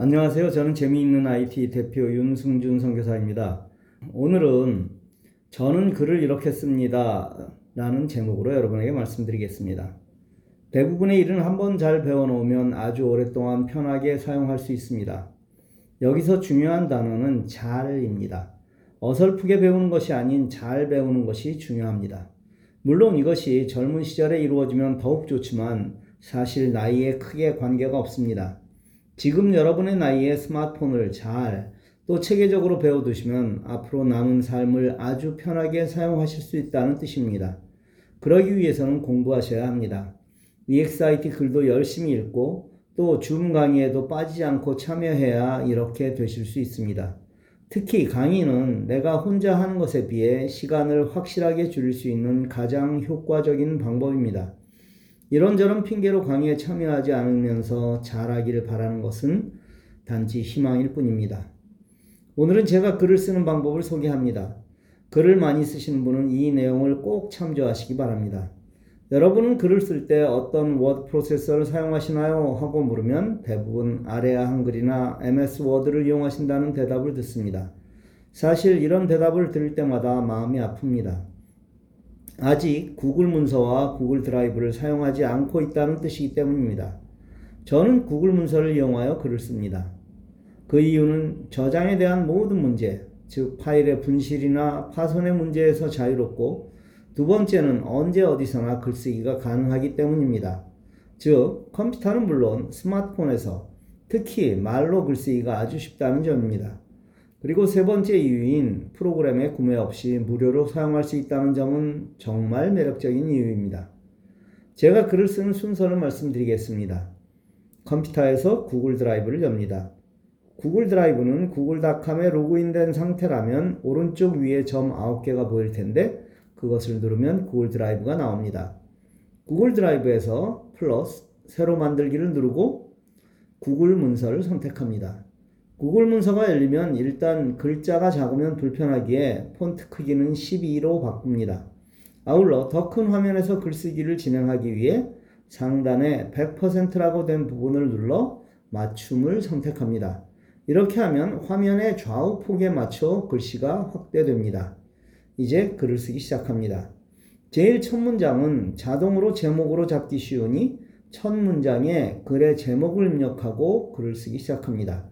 안녕하세요. 저는 재미있는 IT 대표 윤승준 선교사입니다. 오늘은 저는 글을 이렇게 씁니다 라는 제목으로 여러분에게 말씀드리겠습니다. 대부분의 일은 한번 잘 배워놓으면 아주 오랫동안 편하게 사용할 수 있습니다. 여기서 중요한 단어는 잘입니다. 어설프게 배우는 것이 아닌 잘 배우는 것이 중요합니다. 물론 이것이 젊은 시절에 이루어지면 더욱 좋지만 사실 나이에 크게 관계가 없습니다. 지금 여러분의 나이에 스마트폰을 잘 또 체계적으로 배워두시면 앞으로 남은 삶을 아주 편하게 사용하실 수 있다는 뜻입니다. 그러기 위해서는 공부하셔야 합니다. EXIT 글도 열심히 읽고 또 줌 강의에도 빠지지 않고 참여해야 이렇게 되실 수 있습니다. 특히 강의는 내가 혼자 하는 것에 비해 시간을 확실하게 줄일 수 있는 가장 효과적인 방법입니다. 이런저런 핑계로 강의에 참여하지 않으면서 잘하기를 바라는 것은 단지 희망일 뿐입니다. 오늘은 제가 글을 쓰는 방법을 소개합니다. 글을 많이 쓰시는 분은 이 내용을 꼭 참조하시기 바랍니다. 여러분은 글을 쓸 때 어떤 워드 프로세서를 사용하시나요? 하고 물으면 대부분 아래아 한글이나 MS 워드를 이용하신다는 대답을 듣습니다. 사실 이런 대답을 들을 때마다 마음이 아픕니다. 아직 구글 문서와 구글 드라이브를 사용하지 않고 있다는 뜻이기 때문입니다. 저는 구글 문서를 이용하여 글을 씁니다. 그 이유는 저장에 대한 모든 문제, 즉 파일의 분실이나 파손의 문제에서 자유롭고 두 번째는 언제 어디서나 글쓰기가 가능하기 때문입니다. 즉 컴퓨터는 물론 스마트폰에서 특히 말로 글쓰기가 아주 쉽다는 점입니다. 그리고 세 번째 이유인 프로그램의 구매 없이 무료로 사용할 수 있다는 점은 정말 매력적인 이유입니다. 제가 글을 쓰는 순서를 말씀드리겠습니다. 컴퓨터에서 구글 드라이브를 엽니다. 구글 드라이브는 구글.com에 로그인된 상태라면 오른쪽 위에 점 9개가 보일 텐데 그것을 누르면 구글 드라이브가 나옵니다. 구글 드라이브에서 플러스 새로 만들기를 누르고 구글 문서를 선택합니다. 구글 문서가 열리면 일단 글자가 작으면 불편하기에 폰트 크기는 12로 바꿉니다. 아울러 더 큰 화면에서 글쓰기를 진행하기 위해 상단에 100%라고 된 부분을 눌러 맞춤을 선택합니다. 이렇게 하면 화면의 좌우 폭에 맞춰 글씨가 확대됩니다. 이제 글을 쓰기 시작합니다. 제일 첫 문장은 자동으로 제목으로 잡기 쉬우니 첫 문장에 글의 제목을 입력하고 글을 쓰기 시작합니다.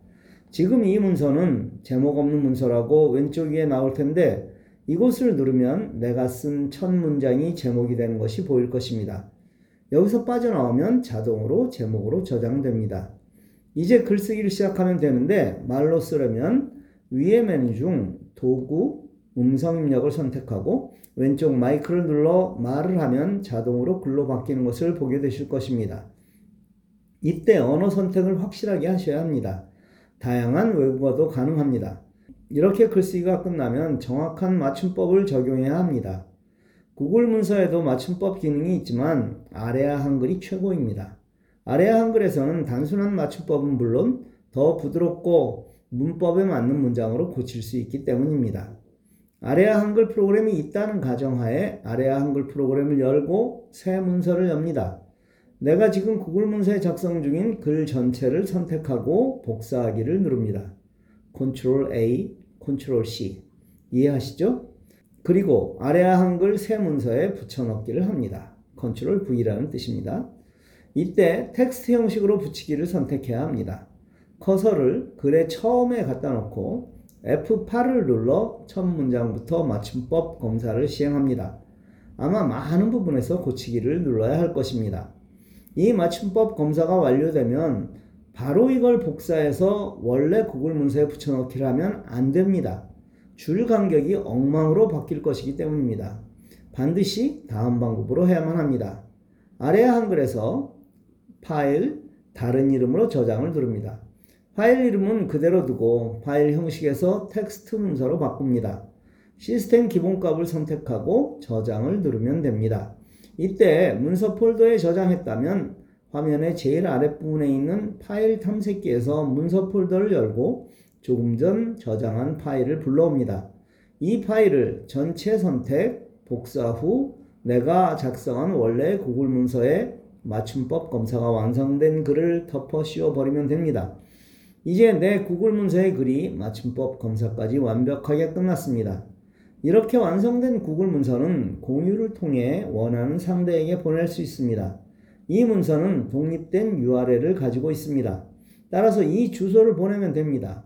지금 이 문서는 제목 없는 문서라고 왼쪽 위에 나올 텐데 이곳을 누르면 내가 쓴 첫 문장이 제목이 되는 것이 보일 것입니다. 여기서 빠져나오면 자동으로 제목으로 저장됩니다. 이제 글쓰기를 시작하면 되는데 말로 쓰려면 위에 메뉴 중 도구, 음성 입력을 선택하고 왼쪽 마이크를 눌러 말을 하면 자동으로 글로 바뀌는 것을 보게 되실 것입니다. 이때 언어 선택을 확실하게 하셔야 합니다. 다양한 외국어도 가능합니다. 이렇게 글쓰기가 끝나면 정확한 맞춤법을 적용해야 합니다. 구글 문서에도 맞춤법 기능이 있지만 아래아 한글이 최고입니다. 아래아 한글에서는 단순한 맞춤법은 물론 더 부드럽고 문법에 맞는 문장으로 고칠 수 있기 때문입니다. 아래아 한글 프로그램이 있다는 가정하에 아래아 한글 프로그램을 열고 새 문서를 엽니다. 내가 지금 구글 문서에 작성 중인 글 전체를 선택하고 복사하기를 누릅니다. Ctrl A, Ctrl C. 이해하시죠? 그리고 아래아 한글 새 문서에 붙여넣기를 합니다. Ctrl V라는 뜻입니다. 이때 텍스트 형식으로 붙이기를 선택해야 합니다. 커서를 글의 처음에 갖다 놓고 F8을 눌러 첫 문장부터 맞춤법 검사를 시행합니다. 아마 많은 부분에서 고치기를 눌러야 할 것입니다. 이 맞춤법 검사가 완료되면 바로 이걸 복사해서 원래 구글 문서에 붙여넣기를 하면 안 됩니다. 줄 간격이 엉망으로 바뀔 것이기 때문입니다. 반드시 다음 방법으로 해야만 합니다. 아래아 한글에서 파일, 다른 이름으로 저장을 누릅니다. 파일 이름은 그대로 두고 파일 형식에서 텍스트 문서로 바꿉니다. 시스템 기본값을 선택하고 저장을 누르면 됩니다. 이때 문서 폴더에 저장했다면 화면의 제일 아랫부분에 있는 파일 탐색기에서 문서 폴더를 열고 조금 전 저장한 파일을 불러옵니다. 이 파일을 전체 선택, 복사 후 내가 작성한 원래 구글 문서에 맞춤법 검사가 완성된 글을 덮어 씌워버리면 됩니다. 이제 내 구글 문서의 글이 맞춤법 검사까지 완벽하게 끝났습니다. 이렇게 완성된 구글 문서는 공유를 통해 원하는 상대에게 보낼 수 있습니다. 이 문서는 독립된 URL을 가지고 있습니다. 따라서 이 주소를 보내면 됩니다.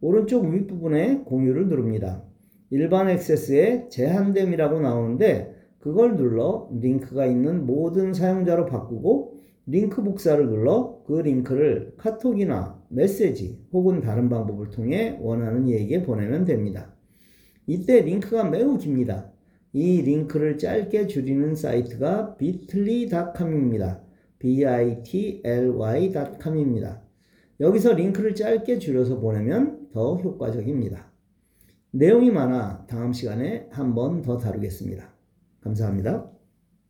오른쪽 윗부분에 공유를 누릅니다. 일반 액세스에 제한됨이라고 나오는데 그걸 눌러 링크가 있는 모든 사용자로 바꾸고 링크 복사를 눌러 그 링크를 카톡이나 메시지 혹은 다른 방법을 통해 원하는 이에게 보내면 됩니다. 이때 링크가 매우 깁니다. 이 링크를 짧게 줄이는 사이트가 bitly.com입니다. bitly.com입니다. 여기서 링크를 짧게 줄여서 보내면 더 효과적입니다. 내용이 많아 다음 시간에 한 번 더 다루겠습니다. 감사합니다.